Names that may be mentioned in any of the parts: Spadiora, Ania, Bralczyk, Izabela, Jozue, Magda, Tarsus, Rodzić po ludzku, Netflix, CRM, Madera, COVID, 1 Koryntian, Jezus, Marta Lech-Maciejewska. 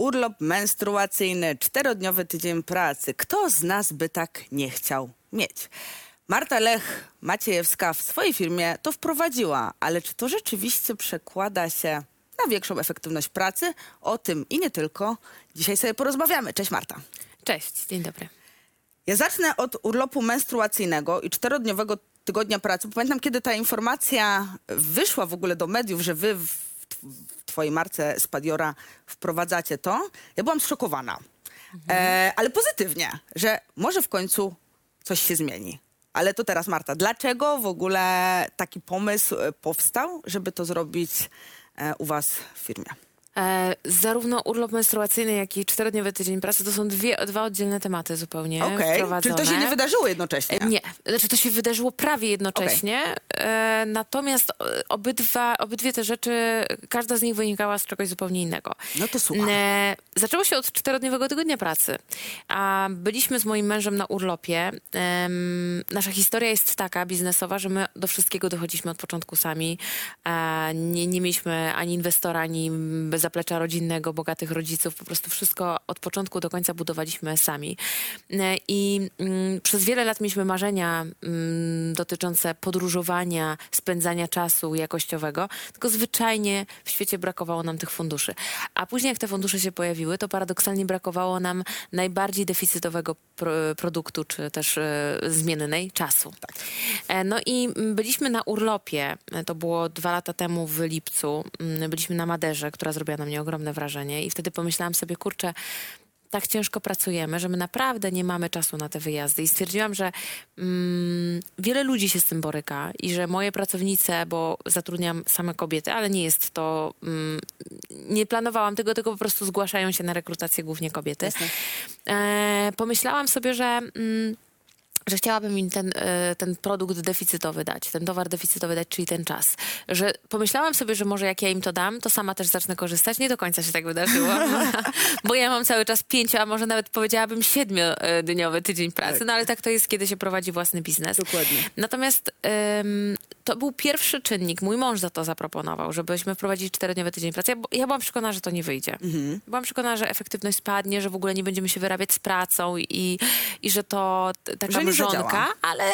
urlop menstruacyjny, 4-dniowy tydzień pracy. Kto z nas by tak nie chciał mieć? Marta Lech-Maciejewska w swojej firmie to wprowadziła, ale czy to rzeczywiście przekłada się na większą efektywność pracy? O tym i nie tylko dzisiaj sobie porozmawiamy. Cześć Marta. Cześć, dzień dobry. Ja zacznę od urlopu menstruacyjnego i 4-dniowego tygodnia pracy. Pamiętam, kiedy ta informacja wyszła w ogóle do mediów, że wy w twojej marce Spadiora wprowadzacie to. Ja byłam zszokowana, ale pozytywnie, że może w końcu coś się zmieni. Ale to teraz Marta, dlaczego w ogóle taki pomysł powstał, żeby to zrobić u was w firmie? Zarówno urlop menstruacyjny, jak i 4-dniowy tydzień pracy to są dwa oddzielne tematy zupełnie wprowadzone. Czyli to się nie wydarzyło jednocześnie? Nie, znaczy to się wydarzyło prawie jednocześnie, natomiast obydwie te rzeczy, każda z nich wynikała z czegoś zupełnie innego. No to słucham. Zaczęło się od 4-dniowego tygodnia pracy. Byliśmy z moim mężem na urlopie. Nasza historia jest taka biznesowa, że my do wszystkiego dochodziliśmy od początku sami. Nie mieliśmy ani inwestora, ani zaplecza rodzinnego, bogatych rodziców. Po prostu wszystko od początku do końca budowaliśmy sami. I przez wiele lat mieliśmy marzenia dotyczące podróżowania, spędzania czasu jakościowego, tylko zwyczajnie w świecie brakowało nam tych funduszy. A później jak te fundusze się pojawiły, to paradoksalnie brakowało nam najbardziej deficytowego produktu, czy też zmiennej, czasu. Tak. No i byliśmy na urlopie, to było 2 lata temu w lipcu, byliśmy na Maderze, która zrobiła na mnie ogromne wrażenie i wtedy pomyślałam sobie, kurczę, tak ciężko pracujemy, że my naprawdę nie mamy czasu na te wyjazdy i stwierdziłam, że wiele ludzi się z tym boryka i że moje pracownice, bo zatrudniam same kobiety, ale nie jest to, nie planowałam tego, tylko po prostu zgłaszają się na rekrutację głównie kobiety. Pomyślałam sobie, że chciałabym im ten produkt deficytowy dać, ten towar deficytowy dać, czyli ten czas. Że pomyślałam sobie, że może jak ja im to dam, to sama też zacznę korzystać. Nie do końca się tak wydarzyło, bo ja mam cały czas 5, a może nawet powiedziałabym 7-dniowy tydzień pracy, no ale tak to jest, kiedy się prowadzi własny biznes. Dokładnie. Natomiast to był pierwszy czynnik, mój mąż za to zaproponował, żebyśmy wprowadzili 4-dniowy tydzień pracy. Ja byłam przekonana, że to nie wyjdzie. Byłam przekonana, że efektywność spadnie, że w ogóle nie będziemy się wyrabiać z pracą i że to taka mrzonka, ale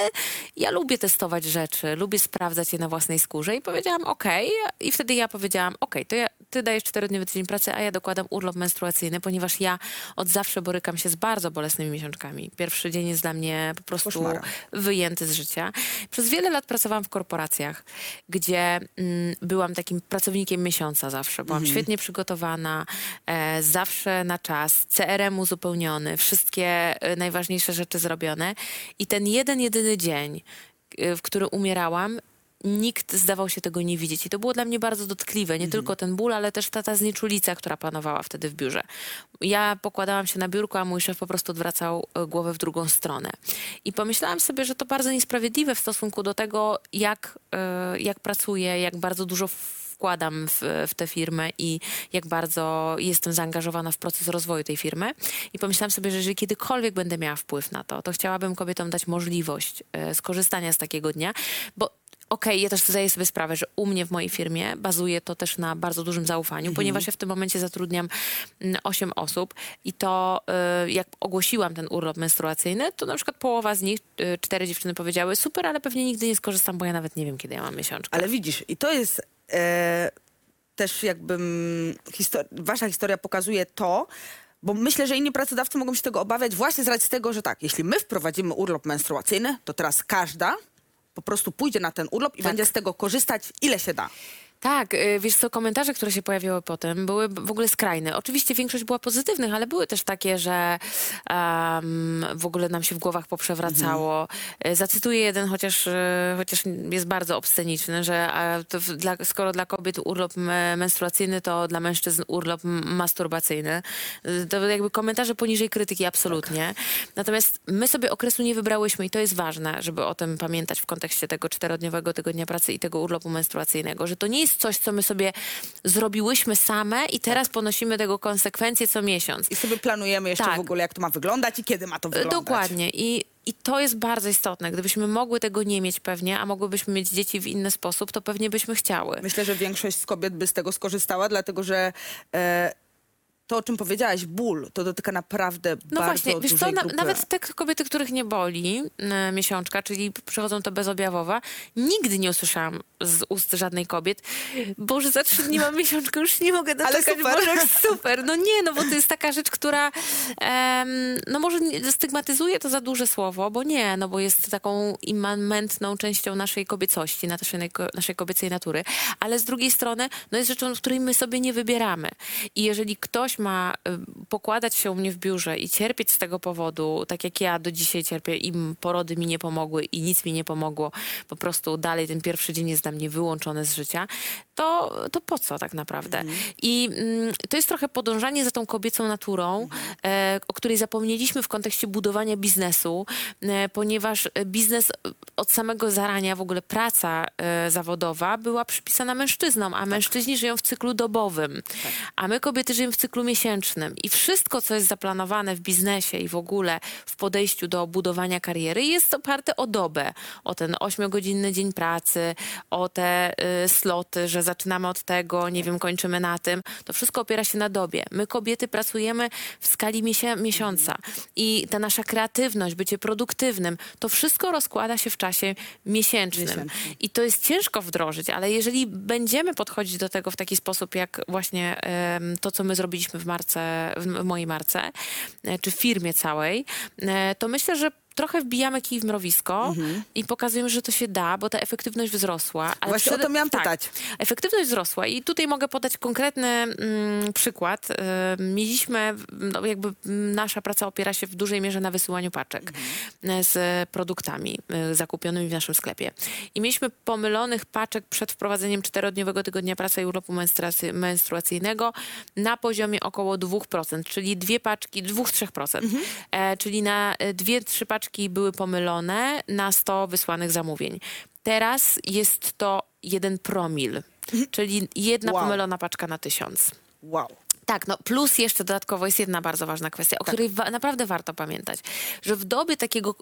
ja lubię testować rzeczy, lubię sprawdzać je na własnej skórze i powiedziałam okej. I wtedy ja powiedziałam okej, to ty dajesz 4-dniowy tydzień pracy, a ja dokładam urlop menstruacyjny, ponieważ ja od zawsze borykam się z bardzo bolesnymi miesiączkami. Pierwszy dzień jest dla mnie po prostu wyjęty z życia. Przez wiele lat pracowałam w korporacji, gdzie byłam takim pracownikiem miesiąca zawsze. Byłam świetnie przygotowana, zawsze na czas, CRM uzupełniony, wszystkie najważniejsze rzeczy zrobione. I ten jedyny dzień, w który umierałam, nikt zdawał się tego nie widzieć. I to było dla mnie bardzo dotkliwe. Nie tylko ten ból, ale też ta znieczulica, która panowała wtedy w biurze. Ja pokładałam się na biurku, a mój szef po prostu odwracał głowę w drugą stronę. I pomyślałam sobie, że to bardzo niesprawiedliwe w stosunku do tego, jak pracuję, jak bardzo dużo wkładam w tę firmę i jak bardzo jestem zaangażowana w proces rozwoju tej firmy. I pomyślałam sobie, że jeżeli kiedykolwiek będę miała wpływ na to, to chciałabym kobietom dać możliwość skorzystania z takiego dnia, bo ja też zdaję sobie sprawę, że u mnie w mojej firmie bazuje to też na bardzo dużym zaufaniu, ponieważ ja w tym momencie zatrudniam 8 osób i to jak ogłosiłam ten urlop menstruacyjny, to na przykład połowa z nich, 4 dziewczyny powiedziały super, ale pewnie nigdy nie skorzystam, bo ja nawet nie wiem, kiedy ja mam miesiączkę. Ale widzisz, i to jest też jakby wasza historia pokazuje to, bo myślę, że inni pracodawcy mogą się tego obawiać właśnie z racji tego, że tak, jeśli my wprowadzimy urlop menstruacyjny, to teraz każda po prostu pójdzie na ten urlop i będzie z tego korzystać, ile się da. Tak, wiesz co, komentarze, które się pojawiały potem, były w ogóle skrajne. Oczywiście większość była pozytywnych, ale były też takie, że w ogóle nam się w głowach poprzewracało. Zacytuję jeden, chociaż jest bardzo obsceniczny, że skoro dla kobiet urlop menstruacyjny, to dla mężczyzn urlop masturbacyjny. To jakby komentarze poniżej krytyki, absolutnie. Tak. Natomiast my sobie okresu nie wybrałyśmy i to jest ważne, żeby o tym pamiętać w kontekście tego 4-dniowego tygodnia pracy i tego urlopu menstruacyjnego, że to nie jest coś, co my sobie zrobiłyśmy same i teraz ponosimy tego konsekwencje co miesiąc. I sobie planujemy jeszcze w ogóle, jak to ma wyglądać i kiedy ma to wyglądać. Dokładnie. I to jest bardzo istotne. Gdybyśmy mogły tego nie mieć pewnie, a mogłybyśmy mieć dzieci w inny sposób, to pewnie byśmy chciały. Myślę, że większość z kobiet by z tego skorzystała, dlatego że to, o czym powiedziałaś, ból, to dotyka naprawdę bardzo właśnie, wiesz co, nawet te kobiety, których nie boli miesiączka, czyli przechodzą to bezobjawowo, nigdy nie usłyszałam z ust żadnej kobiet: Boże, za 3 dni mam miesiączkę, już nie mogę doczekać, ale super. Boże, super. No nie, no bo to jest taka rzecz, która no może stygmatyzuje to za duże słowo, bo nie, no bo jest taką immanentną częścią naszej kobiecości, naszej kobiecej natury, ale z drugiej strony no jest rzeczą, z której my sobie nie wybieramy. I jeżeli ktoś ma pokładać się u mnie w biurze i cierpieć z tego powodu, tak jak ja do dzisiaj cierpię i porody mi nie pomogły i nic mi nie pomogło, po prostu dalej ten pierwszy dzień jest dla mnie wyłączony z życia, to po co tak naprawdę? Mhm. I to jest trochę podążanie za tą kobiecą naturą, o której zapomnieliśmy w kontekście budowania biznesu, ponieważ biznes od samego zarania, w ogóle praca zawodowa była przypisana mężczyznom, a mężczyźni żyją w cyklu dobowym, a my kobiety żyjemy w cyklu miesięcznym i wszystko, co jest zaplanowane w biznesie i w ogóle w podejściu do budowania kariery, jest oparte o dobę, o ten 8-godzinny dzień pracy, o te sloty, że zaczynamy od tego, nie wiem, kończymy na tym. To wszystko opiera się na dobie. My kobiety pracujemy w skali miesiąca i ta nasza kreatywność, bycie produktywnym, to wszystko rozkłada się w czasie miesięcznym. I to jest ciężko wdrożyć, ale jeżeli będziemy podchodzić do tego w taki sposób, jak właśnie to, co my zrobiliśmy w mojej marce, czy w firmie całej, to myślę, że trochę wbijamy kij w mrowisko i pokazujemy, że to się da, bo ta efektywność wzrosła. Ale właśnie o to miałam pytać. Efektywność wzrosła i tutaj mogę podać konkretny przykład. Mieliśmy, no jakby nasza praca opiera się w dużej mierze na wysyłaniu paczek z produktami zakupionymi w naszym sklepie. I mieliśmy pomylonych paczek przed wprowadzeniem 4-dniowego tygodnia pracy i urlopu menstruacyjnego na poziomie około 2%, czyli 2-3%. Czyli na 2-3 paczki były pomylone na 100 wysłanych zamówień. Teraz jest to 1 promil, czyli 1 pomylona paczka na 1000. Wow. Tak, no plus jeszcze dodatkowo jest jedna bardzo ważna kwestia, o której naprawdę warto pamiętać, że w dobie takiego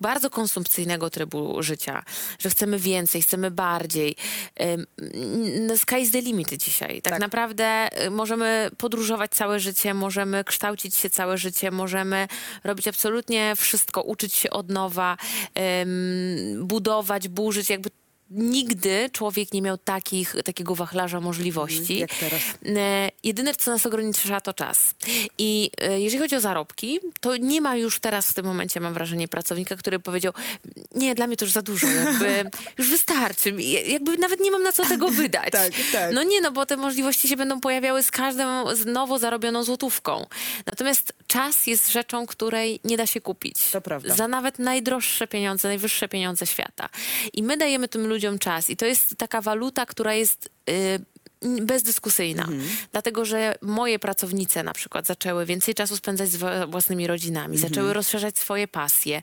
bardzo konsumpcyjnego trybu życia, że chcemy więcej, chcemy bardziej, sky is the limit dzisiaj. Tak naprawdę możemy podróżować całe życie, możemy kształcić się całe życie, możemy robić absolutnie wszystko, uczyć się od nowa, budować, burzyć, jakby. Nigdy człowiek nie miał takiego wachlarza możliwości. Jak teraz. Jedyne, co nas ogranicza, to czas. I jeżeli chodzi o zarobki, to nie ma już teraz w tym momencie, mam wrażenie, pracownika, który powiedział: nie, dla mnie to już za dużo, jakby już wystarczy, jakby nawet nie mam na co tego wydać. Tak. No nie, no bo te możliwości się będą pojawiały z każdą nowo zarobioną złotówką. Natomiast czas jest rzeczą, której nie da się kupić. To prawda. Za nawet najdroższe pieniądze, najwyższe pieniądze świata. I my dajemy tym ludziom czas. I to jest taka waluta, która jest bezdyskusyjna. Dlatego, że moje pracownice na przykład zaczęły więcej czasu spędzać z własnymi rodzinami, zaczęły rozszerzać swoje pasje,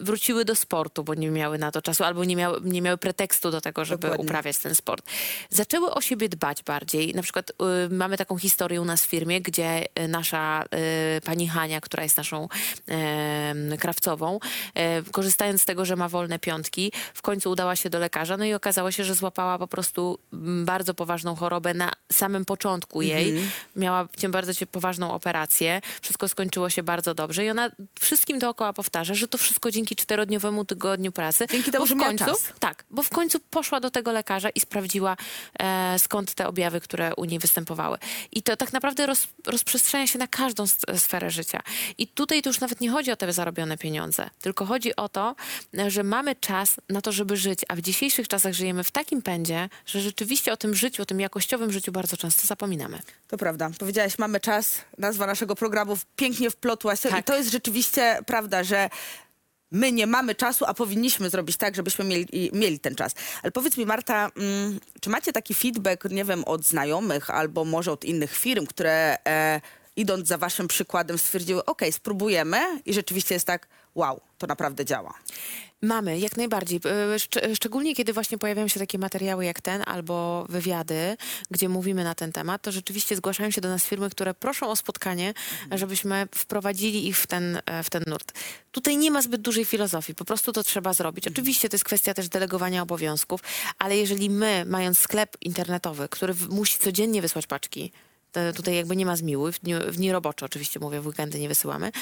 wróciły do sportu, bo nie miały na to czasu albo nie miały pretekstu do tego, żeby uprawiać ten sport. Zaczęły o siebie dbać bardziej. Na przykład mamy taką historię u nas w firmie, gdzie nasza pani Hania, która jest naszą krawcową, korzystając z tego, że ma wolne piątki, w końcu udała się do lekarza, no i okazało się, że złapała po prostu bardzo poważną chorobę na samym początku jej. Miała bardzo poważną operację. Wszystko skończyło się bardzo dobrze i ona wszystkim dookoła powtarza, że to wszystko dzięki 4-dniowemu tygodniu pracy. Dzięki temu, że miała czas. Tak, bo w końcu poszła do tego lekarza i sprawdziła, skąd te objawy, które u niej występowały. I to tak naprawdę rozprzestrzenia się na każdą sferę życia. I tutaj to już nawet nie chodzi o te zarobione pieniądze, tylko chodzi o to, że mamy czas na to, żeby żyć, a w dzisiejszych czasach żyjemy w takim pędzie, że rzeczywiście o tym jakościowym życiu bardzo często zapominamy. To prawda. Powiedziałaś, mamy czas. Nazwa naszego programu pięknie wplotła się. Tak. I to jest rzeczywiście prawda, że my nie mamy czasu, a powinniśmy zrobić tak, żebyśmy mieli ten czas. Ale powiedz mi, Marta, czy macie taki feedback, nie wiem, od znajomych albo może od innych firm, które idąc za waszym przykładem stwierdziły: okej, spróbujemy, i rzeczywiście jest tak, wow, to naprawdę działa. Mamy, jak najbardziej. Szczególnie kiedy właśnie pojawiają się takie materiały jak ten albo wywiady, gdzie mówimy na ten temat, to rzeczywiście zgłaszają się do nas firmy, które proszą o spotkanie, żebyśmy wprowadzili ich w ten nurt. Tutaj nie ma zbyt dużej filozofii, po prostu to trzeba zrobić. Oczywiście to jest kwestia też delegowania obowiązków, ale jeżeli my, mając sklep internetowy, który musi codziennie wysłać paczki, tutaj jakby nie ma zmiłuj, w dni robocze oczywiście mówię, w weekendy nie wysyłamy,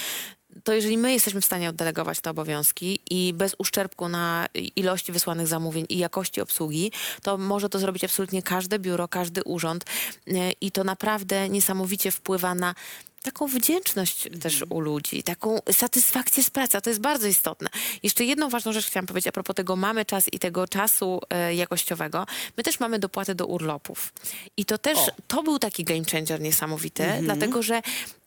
to jeżeli my jesteśmy w stanie oddelegować te obowiązki i bez uszczerbku na ilości wysłanych zamówień i jakości obsługi, to może to zrobić absolutnie każde biuro, każdy urząd i to naprawdę niesamowicie wpływa na taką wdzięczność też u ludzi, taką satysfakcję z pracy, to jest bardzo istotne. Jeszcze jedną ważną rzecz chciałam powiedzieć a propos tego mamy czas i tego czasu jakościowego. My też mamy dopłaty do urlopów. I to też, to był taki game changer niesamowity, dlatego że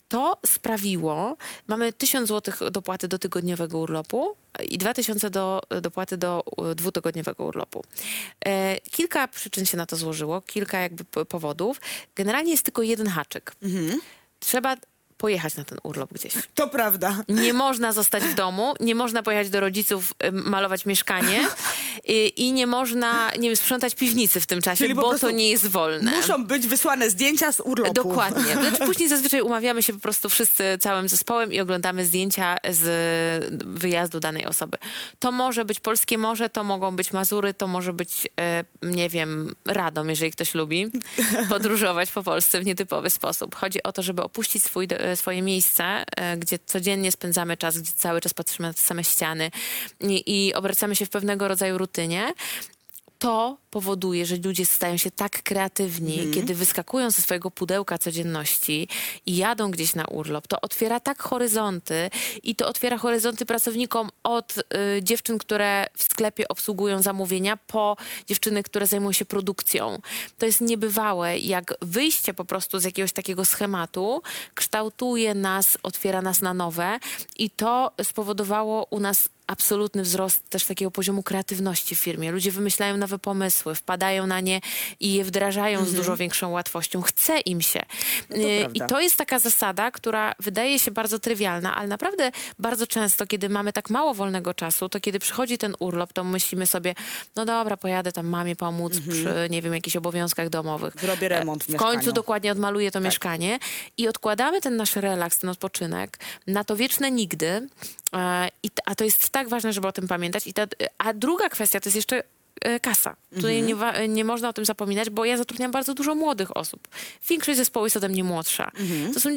to sprawiło, mamy 1000 zł dopłaty do tygodniowego urlopu i 2000 dopłaty do dwutygodniowego urlopu. Kilka przyczyn się na to złożyło, kilka jakby powodów. Generalnie jest tylko jeden haczyk. Trzeba pojechać na ten urlop gdzieś. To prawda. Nie można zostać w domu, nie można pojechać do rodziców, malować mieszkanie i nie można, nie wiem, sprzątać piwnicy w tym czasie, bo to nie jest wolne. Muszą być wysłane zdjęcia z urlopu. Dokładnie. Znaczy, później zazwyczaj umawiamy się po prostu wszyscy całym zespołem i oglądamy zdjęcia z wyjazdu danej osoby. To może być polskie morze, to mogą być Mazury, to może być, nie wiem, Radom, jeżeli ktoś lubi podróżować po Polsce w nietypowy sposób. Chodzi o to, żeby opuścić swoje miejsce, gdzie codziennie spędzamy czas, gdzie cały czas patrzymy na te same ściany i obracamy się w pewnego rodzaju rutynie, to powoduje, że ludzie stają się tak kreatywni, kiedy wyskakują ze swojego pudełka codzienności i jadą gdzieś na urlop. To otwiera tak horyzonty i to otwiera horyzonty pracownikom od dziewczyn, które w sklepie obsługują zamówienia, po dziewczyny, które zajmują się produkcją. To jest niebywałe, jak wyjście po prostu z jakiegoś takiego schematu kształtuje nas, otwiera nas na nowe i to spowodowało u nas absolutny wzrost też takiego poziomu kreatywności w firmie. Ludzie wymyślają nowe pomysły, wpadają na nie i je wdrażają z dużo większą łatwością. Chce im się. No to i to jest taka zasada, która wydaje się bardzo trywialna, ale naprawdę bardzo często, kiedy mamy tak mało wolnego czasu, to kiedy przychodzi ten urlop, to myślimy sobie, no dobra, pojadę tam mamie pomóc przy, nie wiem, jakichś obowiązkach domowych. Zrobię remont w mieszkaniu. W końcu dokładnie odmaluję to mieszkanie i odkładamy ten nasz relaks, ten odpoczynek na to wieczne nigdy. A to jest tak ważne, żeby o tym pamiętać. A druga kwestia to jest jeszcze kasa. Tutaj nie można o tym zapominać, bo ja zatrudniam bardzo dużo młodych osób. Większość zespołu jest ode mnie młodsza. To są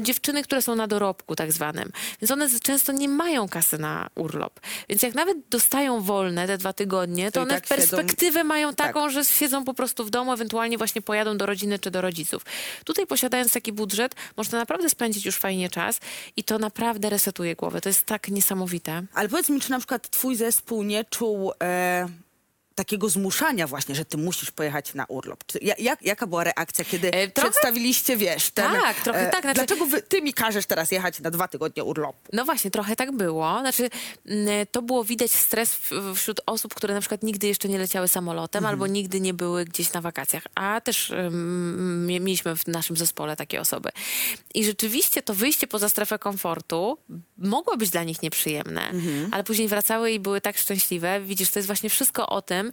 dziewczyny, które są na dorobku tak zwanym. Więc one często nie mają kasy na urlop. Więc jak nawet dostają wolne te 2 tygodnie, to one tak perspektywę mają taką, że siedzą po prostu w domu, ewentualnie właśnie pojadą do rodziny czy do rodziców. Tutaj posiadając taki budżet, można naprawdę spędzić już fajnie czas i to naprawdę resetuje głowę. To jest tak niesamowite. Ale powiedz mi, czy na przykład twój zespół nie czuł takiego zmuszania właśnie, że ty musisz pojechać na urlop. Jaka była reakcja, kiedy przedstawiliście, wiesz, ten... Tak, trochę tak. Znaczy, dlaczego ty mi każesz teraz jechać na 2 tygodnie urlopu? No właśnie, trochę tak było. Znaczy, to było widać stres wśród osób, które na przykład nigdy jeszcze nie leciały samolotem albo nigdy nie były gdzieś na wakacjach. A też mieliśmy w naszym zespole takie osoby. I rzeczywiście to wyjście poza strefę komfortu mogło być dla nich nieprzyjemne, ale później wracały i były tak szczęśliwe. Widzisz, to jest właśnie wszystko o tym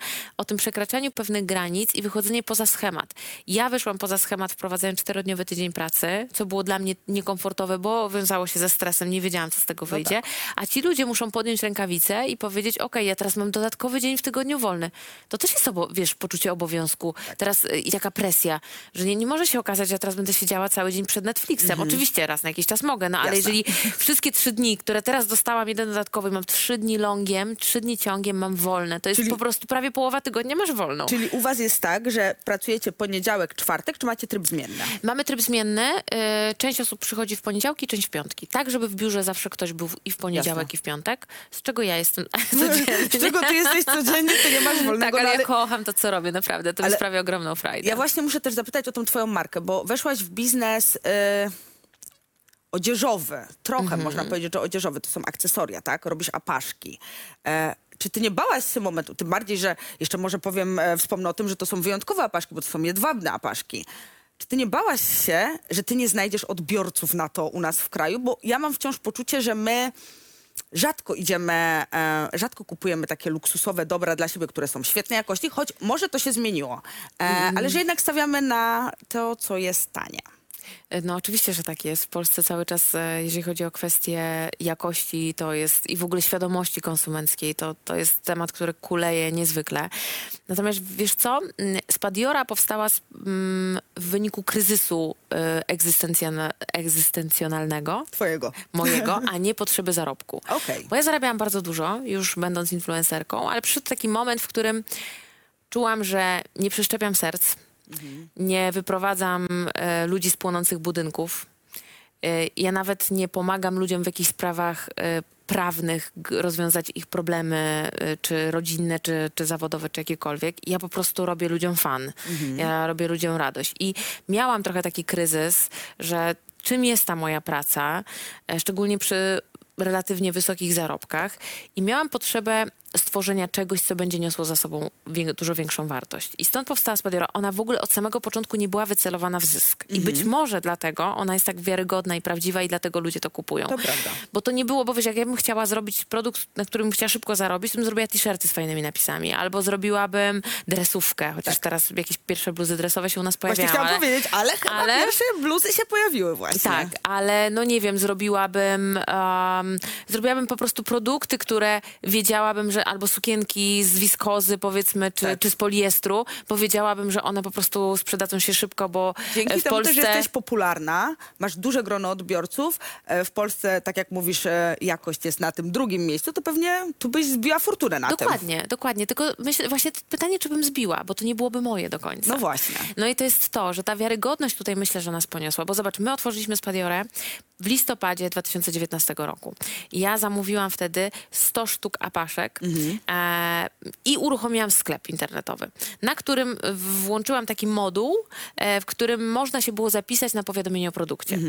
przekraczaniu pewnych granic i wychodzenie poza schemat. Ja wyszłam poza schemat, wprowadzając 4-dniowy tydzień pracy, co było dla mnie niekomfortowe, bo wiązało się ze stresem, nie wiedziałam, co z tego wyjdzie. No tak. A ci ludzie muszą podjąć rękawice i powiedzieć, okej, ja teraz mam dodatkowy dzień w tygodniu wolny. To też jest, wiesz, poczucie obowiązku. Teraz i taka presja, że nie może się okazać, że ja teraz będę siedziała cały dzień przed Netflixem. Oczywiście raz na jakiś czas mogę, no ale jeżeli wszystkie 3 dni, które teraz dostałam, jeden dodatkowy, mam 3 dni longiem, 3 dni ciągiem, mam wolne. To jest po prostu prawie połowa tygodnia masz wolną. Czyli u was jest tak, że pracujecie poniedziałek, czwartek, czy macie tryb zmienny? Mamy tryb zmienny. Część osób przychodzi w poniedziałki, część w piątki. Tak, żeby w biurze zawsze ktoś był i w poniedziałek, i w piątek. Z czego ja jestem codziennie. Z czego ty jesteś codziennie, ty nie masz wolnego. Tak, ale ja kocham to, co robię, naprawdę. To mi sprawia ogromną frajdę. Ja właśnie muszę też zapytać o tą twoją markę, bo weszłaś w biznes... odzieżowy. Trochę można powiedzieć, że odzieżowy. To są akcesoria, tak? Robisz apaszki. Czy ty nie bałaś się momentu? Tym bardziej, że jeszcze może powiem, wspomnę o tym, że to są wyjątkowe apaszki, bo to są jedwabne apaszki. Czy ty nie bałaś się, że ty nie znajdziesz odbiorców na to u nas w kraju? Bo ja mam wciąż poczucie, że my rzadko idziemy, rzadko kupujemy takie luksusowe dobra dla siebie, które są świetnej jakości, choć może to się zmieniło. Ale że jednak stawiamy na to, co jest tanie. No oczywiście, że tak jest. W Polsce cały czas, jeżeli chodzi o kwestie jakości, to jest i w ogóle świadomości konsumenckiej, to jest temat, który kuleje niezwykle. Natomiast wiesz co? Spadiora powstała w wyniku kryzysu egzystencjonalnego. Twojego. Mojego, a nie potrzeby zarobku. Okay. Bo ja zarabiałam bardzo dużo, już będąc influencerką, ale przyszedł taki moment, w którym czułam, że nie przeszczepiam serc, nie wyprowadzam ludzi z płonących budynków. Ja nawet nie pomagam ludziom w jakichś sprawach prawnych rozwiązać ich problemy, czy rodzinne, czy zawodowe, czy jakiekolwiek. Ja po prostu robię ludziom fan. Ja robię ludziom radość. I miałam trochę taki kryzys, że czym jest ta moja praca, szczególnie przy relatywnie wysokich zarobkach, i miałam potrzebę stworzenia czegoś, co będzie niosło za sobą dużo większą wartość. I stąd powstała Spadiora. Ona w ogóle od samego początku nie była wycelowana w zysk. I być może dlatego ona jest tak wiarygodna i prawdziwa i dlatego ludzie to kupują. To prawda. Bo to nie było, bo wiesz, jak ja bym chciała zrobić produkt, na którym bym chciała szybko zarobić, to bym zrobiła t-shirty z fajnymi napisami. Albo zrobiłabym dresówkę, chociaż teraz jakieś pierwsze bluzy dresowe się u nas pojawiają. Właśnie chciałam powiedzieć, ale chyba pierwsze bluzy się pojawiły właśnie. Tak, ale no nie wiem, zrobiłabym po prostu produkty, które wiedziałabym, że albo sukienki z wiskozy, powiedzmy, czy z poliestru, powiedziałabym, że one po prostu sprzedadzą się szybko, bo dzięki temu też jesteś popularna, masz duże grono odbiorców. W Polsce, tak jak mówisz, jakość jest na tym drugim miejscu, to pewnie tu byś zbiła fortunę na tym. Dokładnie. Tylko myślę, właśnie pytanie, czy bym zbiła, bo to nie byłoby moje do końca. No właśnie. No i to jest to, że ta wiarygodność tutaj myślę, że nas poniosła, bo zobacz, my otworzyliśmy Spadiorę w listopadzie 2019 roku. Ja zamówiłam wtedy 100 sztuk apaszek i uruchomiłam sklep internetowy, na którym włączyłam taki moduł, w którym można się było zapisać na powiadomienie o produkcie.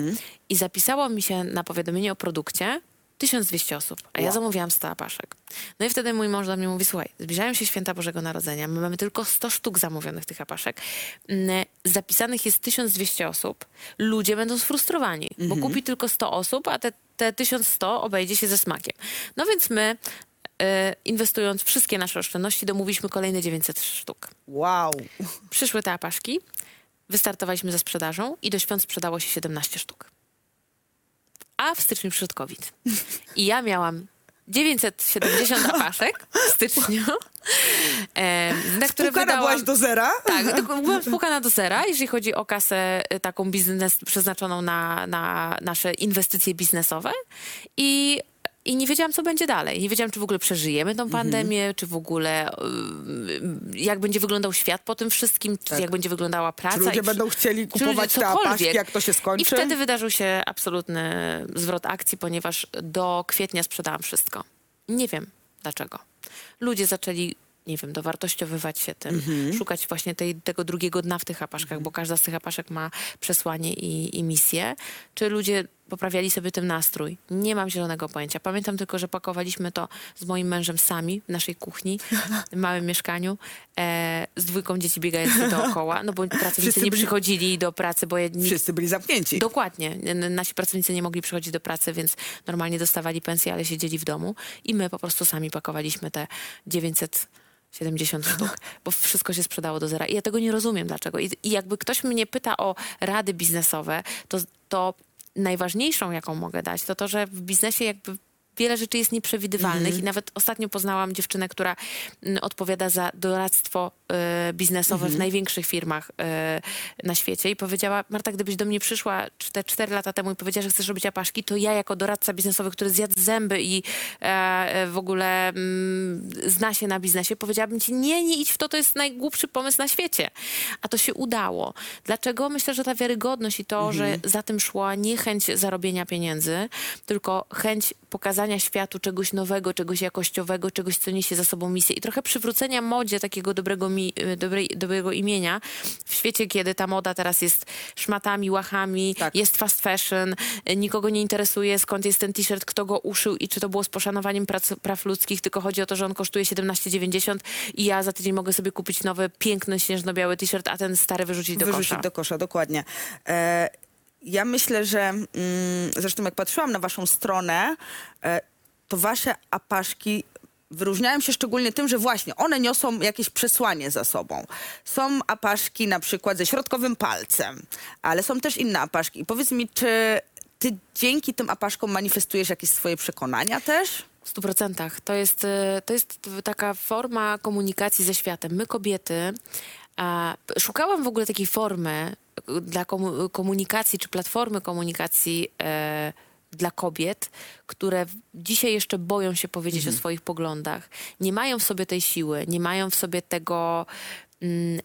I zapisało mi się na powiadomienie o produkcie 1200 osób, a ja zamówiłam 100 apaszek. No i wtedy mój mąż do mnie mówi, słuchaj, zbliżają się święta Bożego Narodzenia, my mamy tylko 100 sztuk zamówionych tych apaszek, zapisanych jest 1200 osób, ludzie będą sfrustrowani, bo kupi tylko 100 osób, a te 1100 obejdzie się ze smakiem. No więc my, inwestując wszystkie nasze oszczędności, domówiliśmy kolejne 900 sztuk. Wow! Przyszły te apaszki, wystartowaliśmy ze sprzedażą i do świąt sprzedało się 17 sztuk. A w styczniu przyszedł COVID. I ja miałam 970 apaszek w styczniu. Byłaś do zera? Tak, byłam spłukana do zera, jeżeli chodzi o kasę taką przeznaczoną na nasze inwestycje biznesowe. I nie wiedziałam, co będzie dalej. Nie wiedziałam, czy w ogóle przeżyjemy tą pandemię, czy w ogóle jak będzie wyglądał świat po tym wszystkim, czy jak będzie wyglądała praca. Czy ludzie będą chcieli kupować te apaszki, jak to się skończy? I wtedy wydarzył się absolutny zwrot akcji, ponieważ do kwietnia sprzedałam wszystko. Nie wiem dlaczego. Ludzie zaczęli, nie wiem, dowartościowywać się tym, szukać właśnie tego drugiego dna w tych apaszkach, bo każda z tych apaszek ma przesłanie i misję. Czy ludzie poprawiali sobie ten nastrój? Nie mam zielonego pojęcia. Pamiętam tylko, że pakowaliśmy to z moim mężem sami w naszej kuchni, w małym mieszkaniu, z dwójką dzieci biegających dookoła, no bo pracownicy nie przychodzili do pracy, bo wszyscy byli zamknięci. Dokładnie. Nasi pracownicy nie mogli przychodzić do pracy, więc normalnie dostawali pensję, ale siedzieli w domu i my po prostu sami pakowaliśmy te 970 sztuk, bo wszystko się sprzedało do zera. I ja tego nie rozumiem dlaczego. I jakby ktoś mnie pyta o rady biznesowe, to najważniejszą, jaką mogę dać, to, że w biznesie jakby wiele rzeczy jest nieprzewidywalnych i nawet ostatnio poznałam dziewczynę, która odpowiada za doradztwo biznesowe w największych firmach na świecie i powiedziała, Marta, gdybyś do mnie przyszła te 4 lata temu i powiedziała, że chcesz robić apaszki, to ja jako doradca biznesowy, który zjadł zęby i w ogóle zna się na biznesie, powiedziałabym ci, nie idź w to jest najgłupszy pomysł na świecie. A to się udało. Dlaczego? Myślę, że ta wiarygodność i to, że za tym szła nie chęć zarobienia pieniędzy, tylko chęć pokazania światu czegoś nowego, czegoś jakościowego, czegoś, co niesie za sobą misję i trochę przywrócenia modzie takiego dobrego imienia w świecie, kiedy ta moda teraz jest szmatami, łachami, jest fast fashion, nikogo nie interesuje, skąd jest ten t-shirt, kto go uszył i czy to było z poszanowaniem praw ludzkich, tylko chodzi o to, że on kosztuje 17,90 i ja za tydzień mogę sobie kupić nowy, piękny, śnieżno-biały t-shirt, a ten stary wyrzucić do kosza, dokładnie. Ja myślę, że zresztą jak patrzyłam na waszą stronę, to wasze apaszki wyróżniają się szczególnie tym, że właśnie one niosą jakieś przesłanie za sobą. Są apaszki na przykład ze środkowym palcem, ale są też inne apaszki. Powiedz mi, czy ty dzięki tym apaszkom manifestujesz jakieś swoje przekonania też? 100%. To jest taka forma komunikacji ze światem. My kobiety, szukałam w ogóle takiej formy dla komunikacji, czy platformy komunikacji dla kobiet, które dzisiaj jeszcze boją się powiedzieć o swoich poglądach. Nie mają w sobie tej siły, nie mają w sobie tego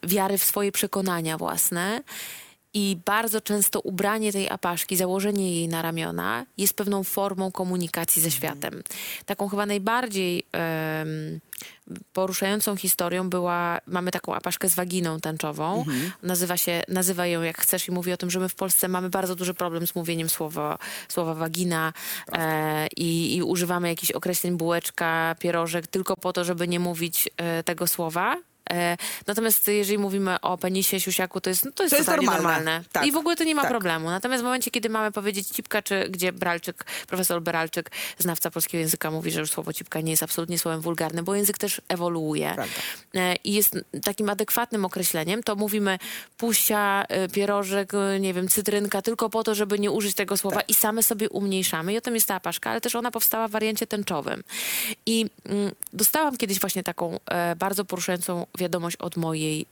wiary w swoje przekonania własne. I bardzo często ubranie tej apaszki, założenie jej na ramiona jest pewną formą komunikacji ze światem. Taką chyba najbardziej poruszającą historią była, mamy taką apaszkę z waginą tęczową, nazywa ją jak chcesz i mówi o tym, że my w Polsce mamy bardzo duży problem z mówieniem słowa wagina i używamy jakichś określeń bułeczka, pierożek tylko po to, żeby nie mówić tego słowa. Natomiast jeżeli mówimy o penisie, siusiaku, to jest normalne. Tak. I w ogóle to nie ma problemu. Natomiast w momencie, kiedy mamy powiedzieć cipka, czy gdzie Bralczyk, profesor Bralczyk, znawca polskiego języka, mówi, że już słowo cipka nie jest absolutnie słowem wulgarnym, bo język też ewoluuje i jest takim adekwatnym określeniem, to mówimy pusia, pierożek, nie wiem, cytrynka, tylko po to, żeby nie użyć tego słowa i same sobie umniejszamy. I o tym jest ta apaszka, ale też ona powstała w wariancie tęczowym. I dostałam kiedyś właśnie taką bardzo poruszającą wiadomość od mojej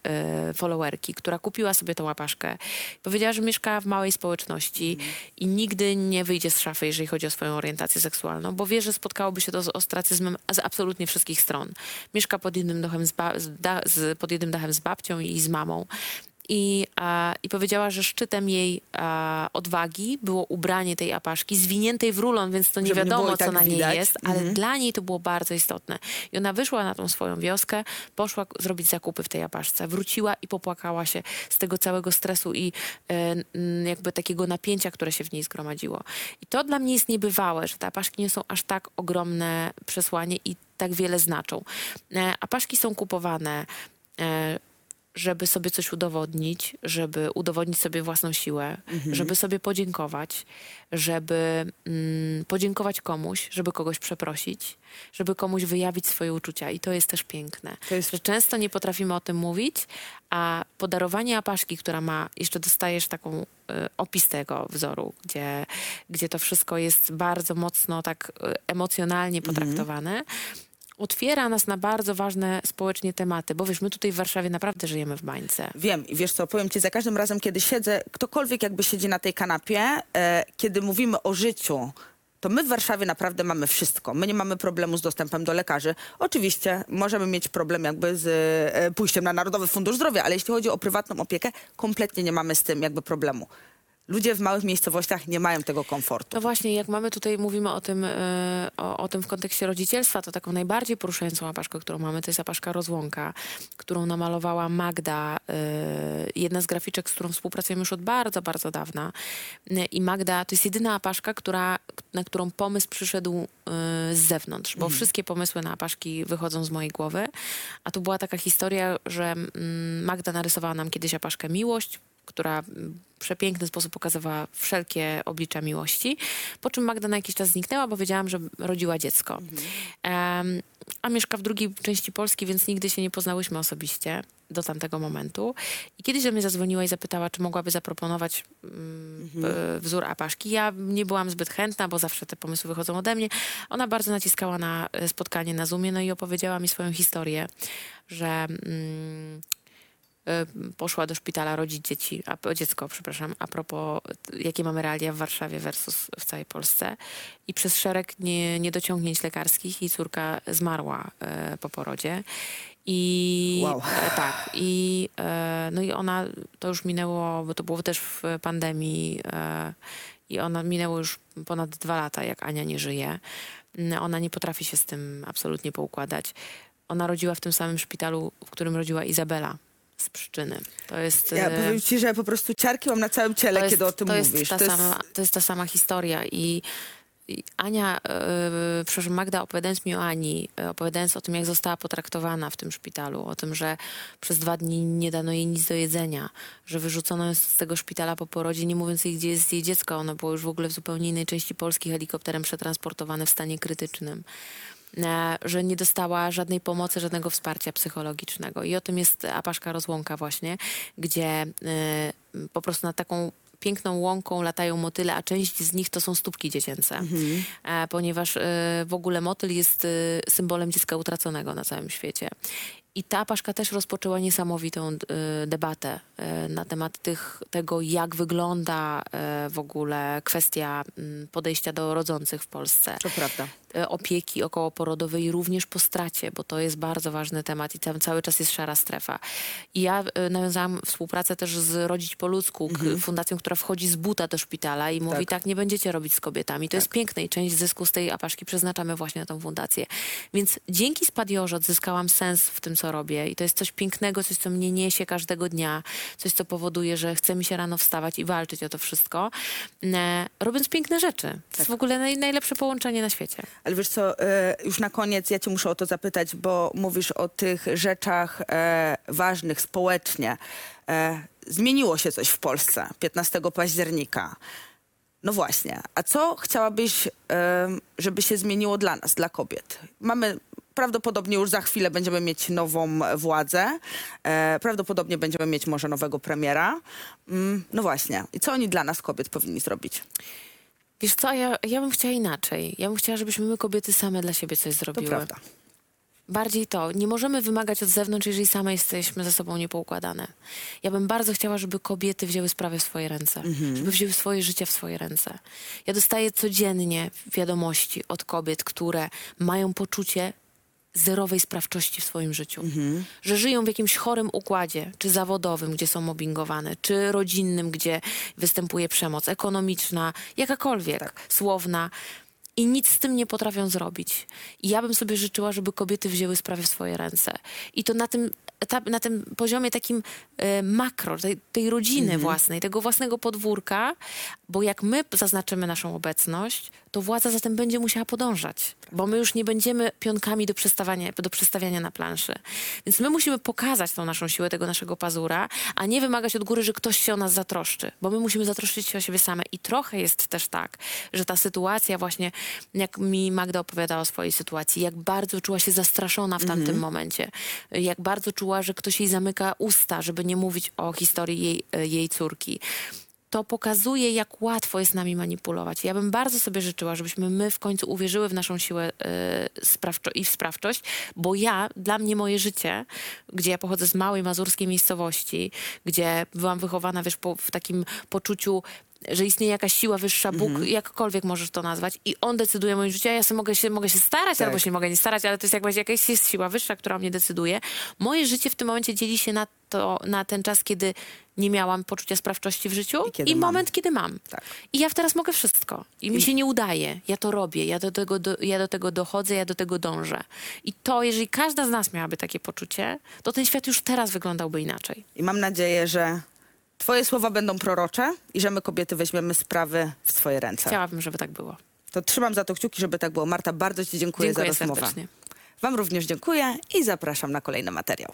followerki, która kupiła sobie tą łapaszkę. Powiedziała, że mieszka w małej społeczności i nigdy nie wyjdzie z szafy, jeżeli chodzi o swoją orientację seksualną, bo wie, że spotkałoby się to z ostracyzmem z absolutnie wszystkich stron. Mieszka pod jednym dachem z babcią i z mamą. I powiedziała, że szczytem jej odwagi było ubranie tej apaszki, zwiniętej w rulon, więc to nie wiadomo, co na niej jest, ale dla niej to było bardzo istotne. I ona wyszła na tą swoją wioskę, poszła zrobić zakupy w tej apaszce, wróciła i popłakała się z tego całego stresu i jakby takiego napięcia, które się w niej zgromadziło. I to dla mnie jest niebywałe, że te apaszki nie są aż tak ogromne przesłanie i tak wiele znaczą. Apaszki są kupowane, żeby sobie coś udowodnić, żeby udowodnić sobie własną siłę, żeby sobie podziękować, żeby podziękować komuś, żeby kogoś przeprosić, żeby komuś wyjawić swoje uczucia. I to jest też piękne. Że często nie potrafimy o tym mówić, a podarowanie apaszki, która ma, jeszcze dostajesz taką opis tego wzoru, gdzie to wszystko jest bardzo mocno tak emocjonalnie potraktowane, otwiera nas na bardzo ważne społecznie tematy, bo wiesz, my tutaj w Warszawie naprawdę żyjemy w bańce. Wiem i wiesz co, powiem ci, za każdym razem, kiedy siedzę, ktokolwiek jakby siedzi na tej kanapie, kiedy mówimy o życiu, to my w Warszawie naprawdę mamy wszystko. My nie mamy problemu z dostępem do lekarzy. Oczywiście możemy mieć problem jakby z pójściem na Narodowy Fundusz Zdrowia, ale jeśli chodzi o prywatną opiekę, kompletnie nie mamy z tym jakby problemu. Ludzie w małych miejscowościach nie mają tego komfortu. No właśnie, jak mamy tutaj, mówimy o tym, o tym w kontekście rodzicielstwa, to taką najbardziej poruszającą apaszkę, którą mamy, to jest apaszka Rozłąka, którą namalowała Magda, jedna z graficzek, z którą współpracujemy już od bardzo, bardzo dawna. I Magda to jest jedyna apaszka, na którą pomysł przyszedł z zewnątrz, bo wszystkie pomysły na apaszki wychodzą z mojej głowy. A tu była taka historia, że Magda narysowała nam kiedyś apaszkę Miłość, która w przepiękny sposób pokazywała wszelkie oblicza miłości, po czym Magda na jakiś czas zniknęła, bo wiedziałam, że rodziła dziecko. A mieszka w drugiej części Polski, więc nigdy się nie poznałyśmy osobiście do tamtego momentu. I kiedyś do mnie zadzwoniła i zapytała, czy mogłaby zaproponować wzór apaszki. Ja nie byłam zbyt chętna, bo zawsze te pomysły wychodzą ode mnie. Ona bardzo naciskała na spotkanie na Zoomie, no i opowiedziała mi swoją historię, że poszła do szpitala rodzić dziecko, a propos jakie mamy realia w Warszawie versus w całej Polsce. I przez szereg niedociągnięć lekarskich jej córka zmarła po porodzie. No i ona, to już minęło, bo to było też w pandemii i ona minęło już ponad 2 lata, jak Ania nie żyje. Ona nie potrafi się z tym absolutnie poukładać. Ona rodziła w tym samym szpitalu, w którym rodziła Izabela. Z przyczyny. To jest, ja powiem ci, że po prostu ciarki mam na całym ciele, kiedy o tym mówisz. To jest ta sama historia i Ania, przepraszam, Magda, opowiadając mi o Ani, opowiadając o tym, jak została potraktowana w tym szpitalu, o tym, że przez 2 dni nie dano jej nic do jedzenia, że wyrzucono ją z tego szpitala po porodzie, nie mówiąc jej, gdzie jest jej dziecko. Ono było już w ogóle w zupełnie innej części Polski helikopterem przetransportowane w stanie krytycznym. że nie dostała żadnej pomocy, żadnego wsparcia psychologicznego. I o tym jest Apaszka Rozłąka właśnie, gdzie po prostu na taką piękną łąką latają motyle, a część z nich to są stópki dziecięce, ponieważ w ogóle motyl jest symbolem dziecka utraconego na całym świecie. I ta Apaszka też rozpoczęła niesamowitą debatę na temat tego, jak wygląda w ogóle kwestia podejścia do rodzących w Polsce. To prawda. Opieki okołoporodowej również po stracie, bo to jest bardzo ważny temat i tam cały czas jest szara strefa. I ja nawiązałam współpracę też z Rodzić po ludzku, fundacją, która wchodzi z buta do szpitala i mówi, tak nie będziecie robić z kobietami. To jest piękne i część zysku z tej Apaszki przeznaczamy właśnie na tą fundację. Więc dzięki Spadiorze odzyskałam sens w tym, co robię i to jest coś pięknego, coś, co mnie niesie każdego dnia, coś, co powoduje, że chce mi się rano wstawać i walczyć o to wszystko, robiąc piękne rzeczy. To jest w ogóle najlepsze połączenie na świecie. Ale wiesz co, już na koniec ja cię muszę o to zapytać, bo mówisz o tych rzeczach ważnych społecznie. Zmieniło się coś w Polsce 15 października. No właśnie, a co chciałabyś, żeby się zmieniło dla nas, dla kobiet? Prawdopodobnie już za chwilę będziemy mieć nową władzę. Prawdopodobnie będziemy mieć może nowego premiera. No właśnie. I co oni dla nas, kobiet, powinni zrobić? Wiesz co, ja bym chciała inaczej. Ja bym chciała, żebyśmy my, kobiety, same dla siebie coś zrobiły. To prawda. Bardziej to. Nie możemy wymagać od zewnątrz, jeżeli same jesteśmy ze sobą niepoukładane. Ja bym bardzo chciała, żeby kobiety wzięły sprawy w swoje ręce. Żeby wzięły swoje życie w swoje ręce. Ja dostaję codziennie wiadomości od kobiet, które mają poczucie zerowej sprawczości w swoim życiu. Że żyją w jakimś chorym układzie, czy zawodowym, gdzie są mobbingowane, czy rodzinnym, gdzie występuje przemoc ekonomiczna, jakakolwiek, słowna. I nic z tym nie potrafią zrobić. I ja bym sobie życzyła, żeby kobiety wzięły sprawy w swoje ręce. I to na tym poziomie takim makro, tej rodziny własnej, tego własnego podwórka, bo jak my zaznaczymy naszą obecność, to władza za tym będzie musiała podążać, bo my już nie będziemy pionkami do przestawiania na planszy. Więc my musimy pokazać tą naszą siłę, tego naszego pazura, a nie wymagać od góry, że ktoś się o nas zatroszczy, bo my musimy zatroszczyć się o siebie same. I trochę jest też tak, że ta sytuacja właśnie, jak mi Magda opowiadała o swojej sytuacji, jak bardzo czuła się zastraszona w tamtym momencie, jak bardzo czuła, że ktoś jej zamyka usta, żeby nie mówić o historii jej córki. To pokazuje, jak łatwo jest nami manipulować. Ja bym bardzo sobie życzyła, żebyśmy my w końcu uwierzyły w naszą siłę i w sprawczość, bo dla mnie moje życie, gdzie ja pochodzę z małej mazurskiej miejscowości, gdzie byłam wychowana w takim poczuciu, że istnieje jakaś siła wyższa, Bóg, jakkolwiek możesz to nazwać, i on decyduje o moim życiu, a ja mogę się starać, albo się mogę nie starać, ale to jest jakaś siła wyższa, która o mnie decyduje. Moje życie w tym momencie dzieli się na ten czas, kiedy nie miałam poczucia sprawczości w życiu i moment, kiedy mam. I ja teraz mogę wszystko. I mi się nie udaje. Ja to robię, ja do tego dochodzę, ja do tego dążę. I to, jeżeli każda z nas miałaby takie poczucie, to ten świat już teraz wyglądałby inaczej. I mam nadzieję, że twoje słowa będą prorocze i że my, kobiety, weźmiemy sprawy w swoje ręce. Chciałabym, żeby tak było. To trzymam za to kciuki, żeby tak było. Marta, bardzo ci dziękuję za rozmowę. Serdecznie. Wam również dziękuję i zapraszam na kolejny materiał.